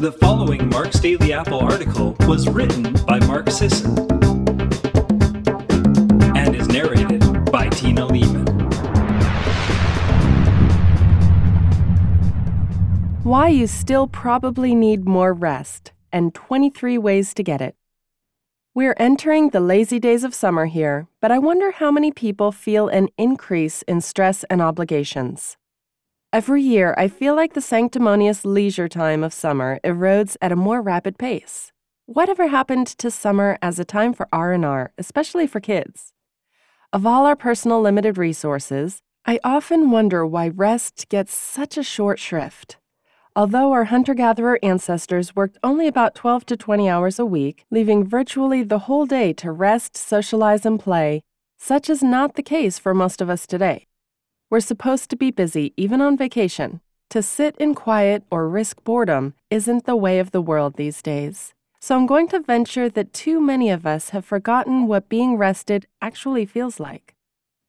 The following Mark's Daily Apple article was written by Mark Sisson and is narrated by Tina Lehman. Why you still probably need more rest, and 23 ways to get it. We're entering the lazy days of summer here, but I wonder how many people feel an increase in stress and obligations. Every year, I feel like the sanctimonious leisure time of summer erodes at a more rapid pace. Whatever happened to summer as a time for R&R, especially for kids? Of all our personal limited resources, I often wonder why rest gets such a short shrift. Although our hunter-gatherer ancestors worked only about 12 to 20 hours a week, leaving virtually the whole day to rest, socialize, and play, such is not the case for most of us today. We're supposed to be busy, even on vacation. To sit in quiet or risk boredom isn't the way of the world these days. So I'm going to venture that too many of us have forgotten what being rested actually feels like.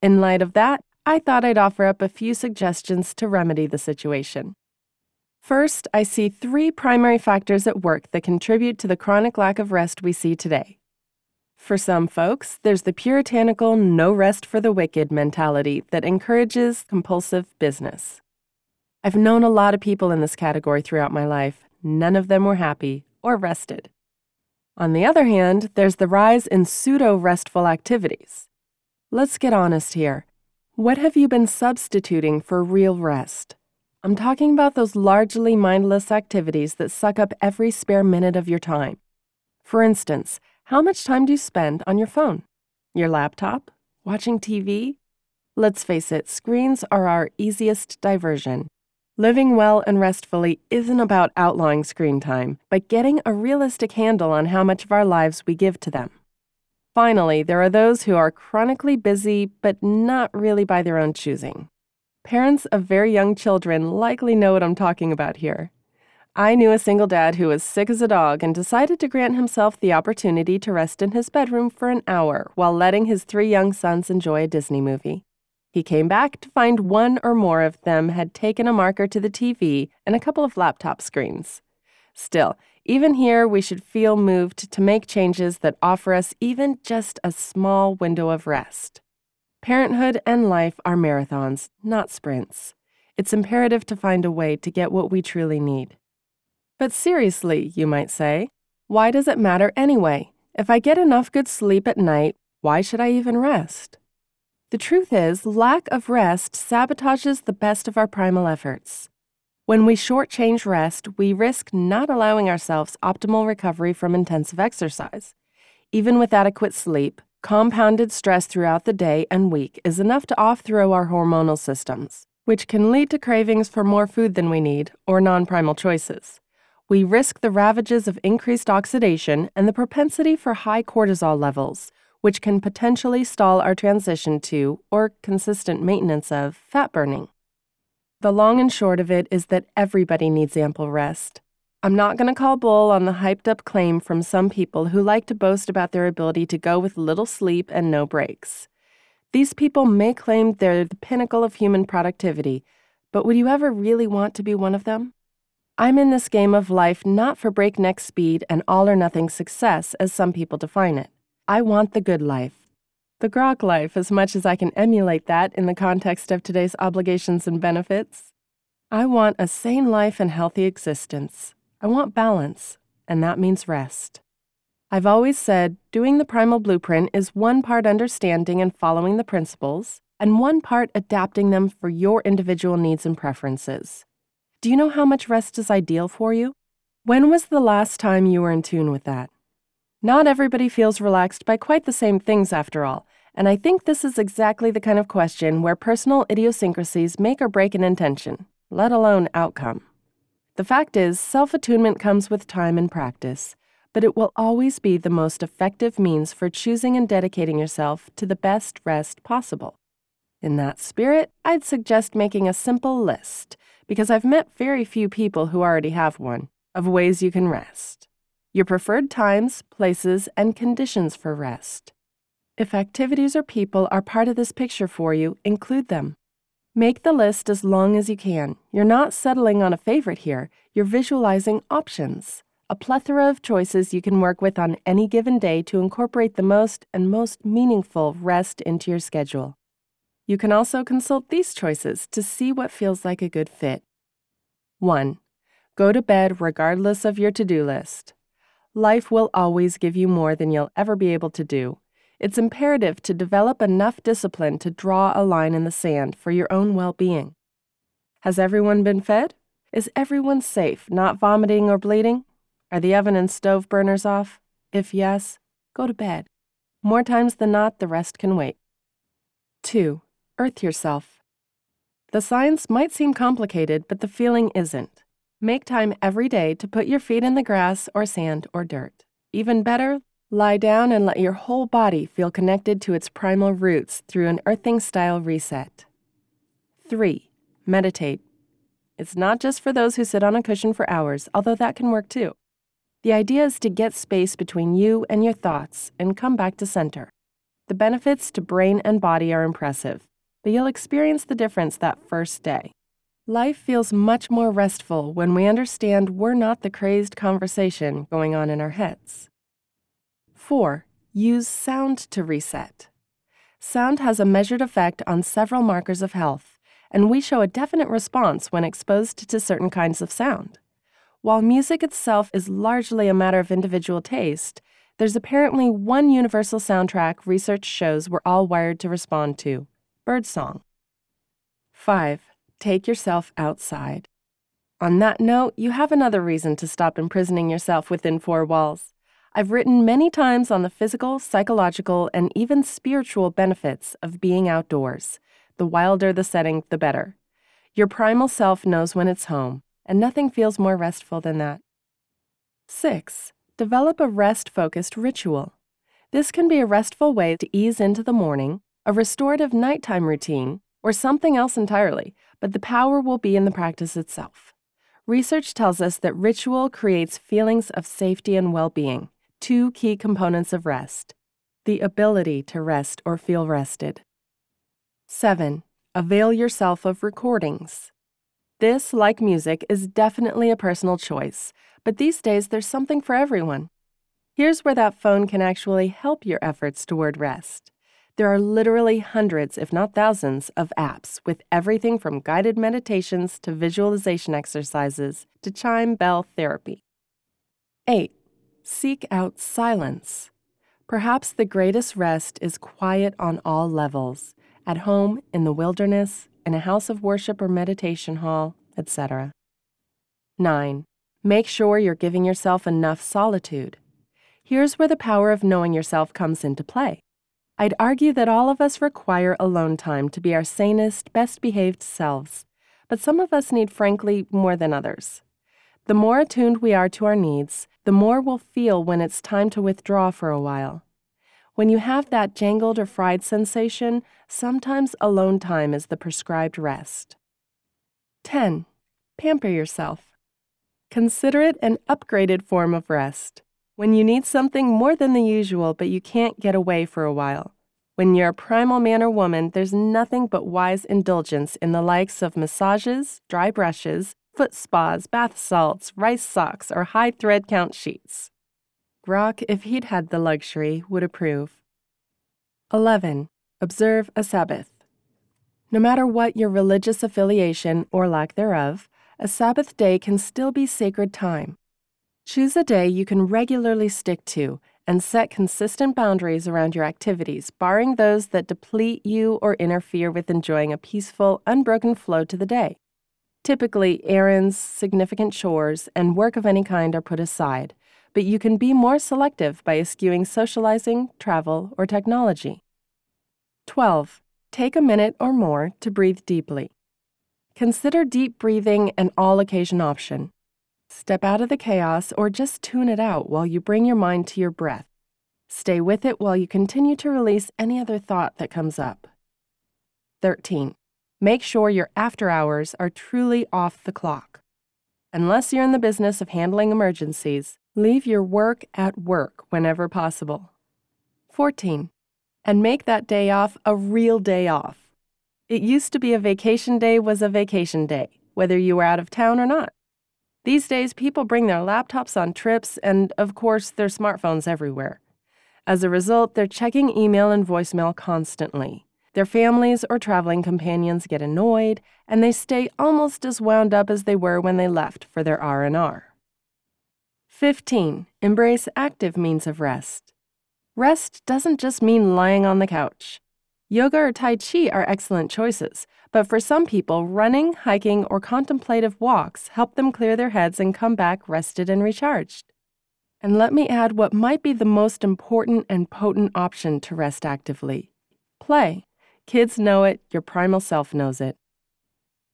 In light of that, I thought I'd offer up a few suggestions to remedy the situation. First, I see three primary factors at work that contribute to the chronic lack of rest we see today. For some folks, there's the puritanical no-rest-for-the-wicked mentality that encourages compulsive business. I've known a lot of people in this category throughout my life. None of them were happy or rested. On the other hand, there's the rise in pseudo-restful activities. Let's get honest here. What have you been substituting for real rest? I'm talking about those largely mindless activities that suck up every spare minute of your time. For instance, how much time do you spend on your phone, your laptop, watching TV? Let's face it, screens are our easiest diversion. Living well and restfully isn't about outlawing screen time, but getting a realistic handle on how much of our lives we give to them. Finally, there are those who are chronically busy, but not really by their own choosing. Parents of very young children likely know what I'm talking about here. I knew a single dad who was sick as a dog and decided to grant himself the opportunity to rest in his bedroom for an hour while letting his three young sons enjoy a Disney movie. He came back to find one or more of them had taken a marker to the TV and a couple of laptop screens. Still, even here we should feel moved to make changes that offer us even just a small window of rest. Parenthood and life are marathons, not sprints. It's imperative to find a way to get what we truly need. But seriously, you might say, why does it matter anyway? If I get enough good sleep at night, why should I even rest? The truth is, lack of rest sabotages the best of our primal efforts. When we shortchange rest, we risk not allowing ourselves optimal recovery from intensive exercise. Even with adequate sleep, compounded stress throughout the day and week is enough to off-throw our hormonal systems, which can lead to cravings for more food than we need or non-primal choices. We risk the ravages of increased oxidation and the propensity for high cortisol levels, which can potentially stall our transition to, or consistent maintenance of, fat burning. The long and short of it is that everybody needs ample rest. I'm not going to call bull on the hyped-up claim from some people who like to boast about their ability to go with little sleep and no breaks. These people may claim they're the pinnacle of human productivity, but would you ever really want to be one of them? I'm in this game of life not for breakneck speed and all-or-nothing success, as some people define it. I want the good life. The grok life, as much as I can emulate that in the context of today's obligations and benefits. I want a sane life and healthy existence. I want balance, and that means rest. I've always said doing the Primal Blueprint is one part understanding and following the principles, and one part adapting them for your individual needs and preferences. Do you know how much rest is ideal for you? When was the last time you were in tune with that? Not everybody feels relaxed by quite the same things after all, and I think this is exactly the kind of question where personal idiosyncrasies make or break an intention, let alone outcome. The fact is, self-attunement comes with time and practice, but it will always be the most effective means for choosing and dedicating yourself to the best rest possible. In that spirit, I'd suggest making a simple list, because I've met very few people who already have one, of ways you can rest. Your preferred times, places, and conditions for rest. If activities or people are part of this picture for you, include them. Make the list as long as you can. You're not settling on a favorite here. You're visualizing options, a plethora of choices you can work with on any given day to incorporate the most and most meaningful rest into your schedule. You can also consult these choices to see what feels like a good fit. 1. Go to bed regardless of your to-do list. Life will always give you more than you'll ever be able to do. It's imperative to develop enough discipline to draw a line in the sand for your own well-being. Has everyone been fed? Is everyone safe, not vomiting or bleeding? Are the oven and stove burners off? If yes, go to bed. More times than not, the rest can wait. 2. Earth yourself. The science might seem complicated, but the feeling isn't. Make time every day to put your feet in the grass or sand or dirt. Even better, lie down and let your whole body feel connected to its primal roots through an earthing-style reset. 3. Meditate. It's not just for those who sit on a cushion for hours, although that can work too. The idea is to get space between you and your thoughts and come back to center. The benefits to brain and body are impressive, but you'll experience the difference that first day. Life feels much more restful when we understand we're not the crazed conversation going on in our heads. 4. Use sound to reset. Sound has a measured effect on several markers of health, and we show a definite response when exposed to certain kinds of sound. While music itself is largely a matter of individual taste, there's apparently one universal soundtrack research shows we're all wired to respond to: birdsong. 5. Take yourself outside. On that note, you have another reason to stop imprisoning yourself within four walls. I've written many times on the physical, psychological, and even spiritual benefits of being outdoors. The wilder the setting, the better. Your primal self knows when it's home, and nothing feels more restful than that. 6. Develop a rest-focused ritual. This can be a restful way to ease into the morning, a restorative nighttime routine, or something else entirely, but the power will be in the practice itself. Research tells us that ritual creates feelings of safety and well-being, two key components of rest: the ability to rest or feel rested. 7. Avail yourself of recordings. This, like music, is definitely a personal choice, but these days there's something for everyone. Here's where that phone can actually help your efforts toward rest. There are literally hundreds, if not thousands, of apps with everything from guided meditations to visualization exercises to chime bell therapy. 8. Seek out silence. Perhaps the greatest rest is quiet on all levels: at home, in the wilderness, in a house of worship or meditation hall, etc. 9. Make sure you're giving yourself enough solitude. Here's where the power of knowing yourself comes into play. I'd argue that all of us require alone time to be our sanest, best-behaved selves, but some of us need, frankly, more than others. The more attuned we are to our needs, the more we'll feel when it's time to withdraw for a while. When you have that jangled or fried sensation, sometimes alone time is the prescribed rest. 10. Pamper yourself. Consider it an upgraded form of rest. When you need something more than the usual but you can't get away for a while. When you're a primal man or woman, there's nothing but wise indulgence in the likes of massages, dry brushes, foot spas, bath salts, rice socks, or high thread count sheets. Rock, if he'd had the luxury, would approve. 11. Observe a Sabbath. No matter what your religious affiliation or lack thereof, a Sabbath day can still be sacred time. Choose a day you can regularly stick to and set consistent boundaries around your activities, barring those that deplete you or interfere with enjoying a peaceful, unbroken flow to the day. Typically, errands, significant chores, and work of any kind are put aside, but you can be more selective by eschewing socializing, travel, or technology. 12. Take a minute or more to breathe deeply. Consider deep breathing an all-occasion option. Step out of the chaos or just tune it out while you bring your mind to your breath. Stay with it while you continue to release any other thought that comes up. 13. Make sure your after hours are truly off the clock. Unless you're in the business of handling emergencies, leave your work at work whenever possible. 14. And make that day off a real day off. It used to be a vacation day was a vacation day, whether you were out of town or not. These days, people bring their laptops on trips and, of course, their smartphones everywhere. As a result, they're checking email and voicemail constantly. Their families or traveling companions get annoyed, and they stay almost as wound up as they were when they left for their R&R. 15. Embrace active means of rest. Rest doesn't just mean lying on the couch. Yoga or Tai Chi are excellent choices, but for some people, running, hiking, or contemplative walks help them clear their heads and come back rested and recharged. And let me add what might be the most important and potent option to rest actively: play. Kids know it, your primal self knows it.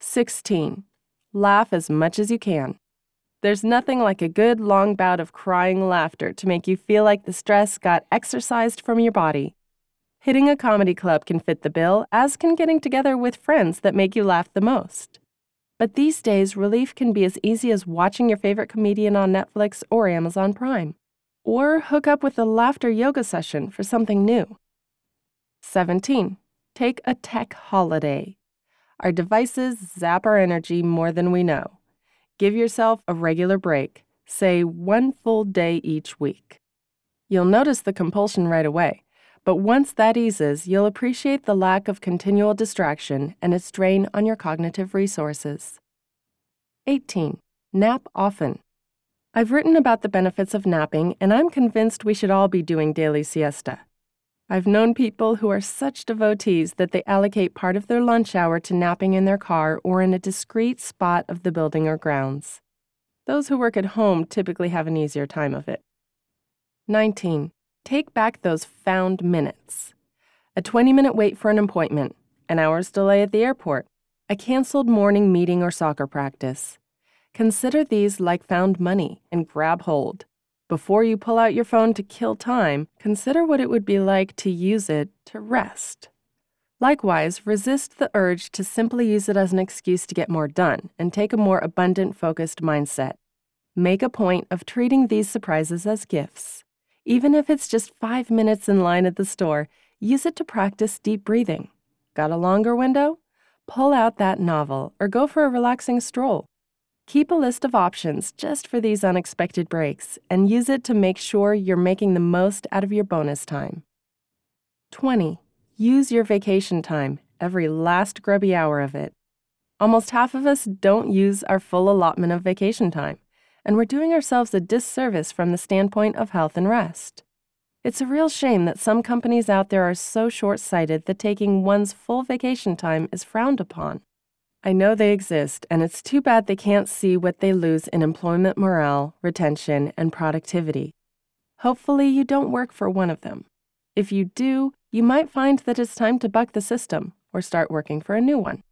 16. Laugh as much as you can. There's nothing like a good long bout of crying laughter to make you feel like the stress got exorcised from your body. Hitting a comedy club can fit the bill, as can getting together with friends that make you laugh the most. But these days, relief can be as easy as watching your favorite comedian on Netflix or Amazon Prime, or hook up with a laughter yoga session for something new. 17. Take a tech holiday. Our devices zap our energy more than we know. Give yourself a regular break, say one full day each week. You'll notice the compulsion right away, but once that eases, you'll appreciate the lack of continual distraction and its drain on your cognitive resources. 18. Nap often. I've written about the benefits of napping, and I'm convinced we should all be doing daily siesta. I've known people who are such devotees that they allocate part of their lunch hour to napping in their car or in a discreet spot of the building or grounds. Those who work at home typically have an easier time of it. 19. Take back those found minutes. A 20-minute wait for an appointment, an hour's delay at the airport, a canceled morning meeting or soccer practice. Consider these like found money and grab hold. Before you pull out your phone to kill time, consider what it would be like to use it to rest. Likewise, resist the urge to simply use it as an excuse to get more done and take a more abundant, focused mindset. Make a point of treating these surprises as gifts. Even if it's just 5 minutes in line at the store, use it to practice deep breathing. Got a longer window? Pull out that novel or go for a relaxing stroll. Keep a list of options just for these unexpected breaks and use it to make sure you're making the most out of your bonus time. 20. Use your vacation time, every last grubby hour of it. Almost half of us don't use our full allotment of vacation time, and we're doing ourselves a disservice from the standpoint of health and rest. It's a real shame that some companies out there are so short-sighted that taking one's full vacation time is frowned upon. I know they exist, and it's too bad they can't see what they lose in employment morale, retention, and productivity. Hopefully, you don't work for one of them. If you do, you might find that it's time to buck the system or start working for a new one.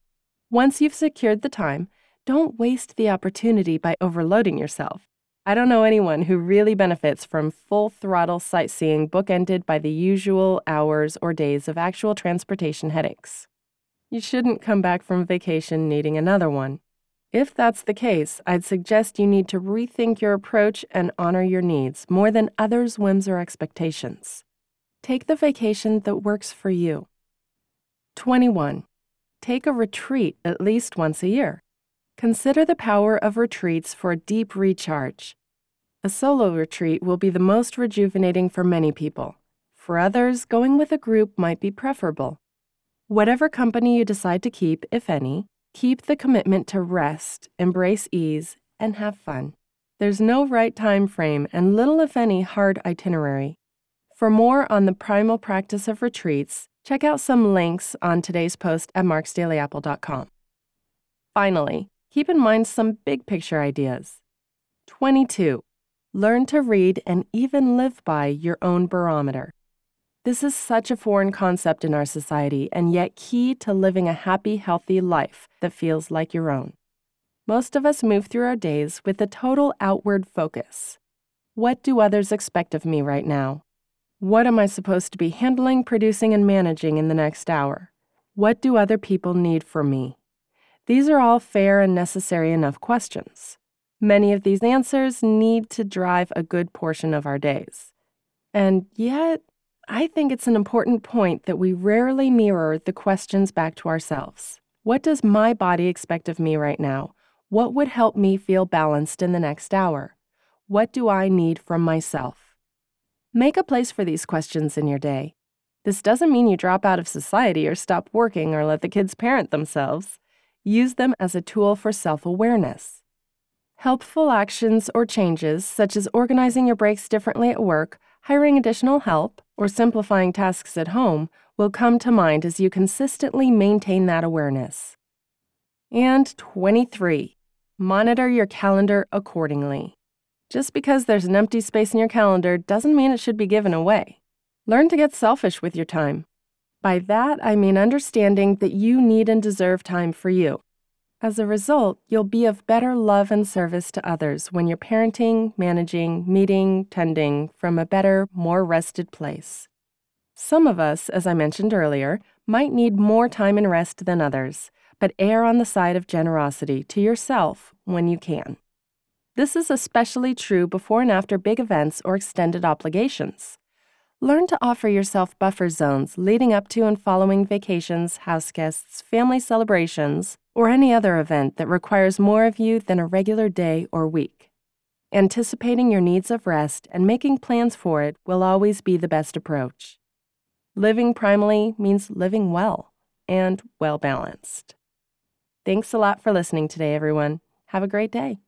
Once you've secured the time, don't waste the opportunity by overloading yourself. I don't know anyone who really benefits from full-throttle sightseeing bookended by the usual hours or days of actual transportation headaches. You shouldn't come back from vacation needing another one. If that's the case, I'd suggest you need to rethink your approach and honor your needs more than others' whims or expectations. Take the vacation that works for you. 21. Take a retreat at least once a year. Consider the power of retreats for a deep recharge. A solo retreat will be the most rejuvenating for many people. For others, going with a group might be preferable. Whatever company you decide to keep, if any, keep the commitment to rest, embrace ease, and have fun. There's no right time frame and little, if any, hard itinerary. For more on the primal practice of retreats, check out some links on today's post at MarksDailyApple.com. Finally, keep in mind some big picture ideas. 22. Learn to read and even live by your own barometer. This is such a foreign concept in our society, and yet key to living a happy, healthy life that feels like your own. Most of us move through our days with a total outward focus. What do others expect of me right now? What am I supposed to be handling, producing, and managing in the next hour? What do other people need from me? These are all fair and necessary enough questions. Many of these answers need to drive a good portion of our days. And yet, I think it's an important point that we rarely mirror the questions back to ourselves. What does my body expect of me right now? What would help me feel balanced in the next hour? What do I need from myself? Make a place for these questions in your day. This doesn't mean you drop out of society or stop working or let the kids parent themselves. Use them as a tool for self-awareness. Helpful actions or changes, such as organizing your breaks differently at work, hiring additional help, or simplifying tasks at home, will come to mind as you consistently maintain that awareness. And 23, monitor your calendar accordingly. Just because there's an empty space in your calendar doesn't mean it should be given away. Learn to get selfish with your time. By that, I mean understanding that you need and deserve time for you. As a result, you'll be of better love and service to others when you're parenting, managing, meeting, tending from a better, more rested place. Some of us, as I mentioned earlier, might need more time and rest than others, but err on the side of generosity to yourself when you can. This is especially true before and after big events or extended obligations. Learn to offer yourself buffer zones leading up to and following vacations, house guests, family celebrations, or any other event that requires more of you than a regular day or week. Anticipating your needs of rest and making plans for it will always be the best approach. Living primally means living well and well-balanced. Thanks a lot for listening today, everyone. Have a great day.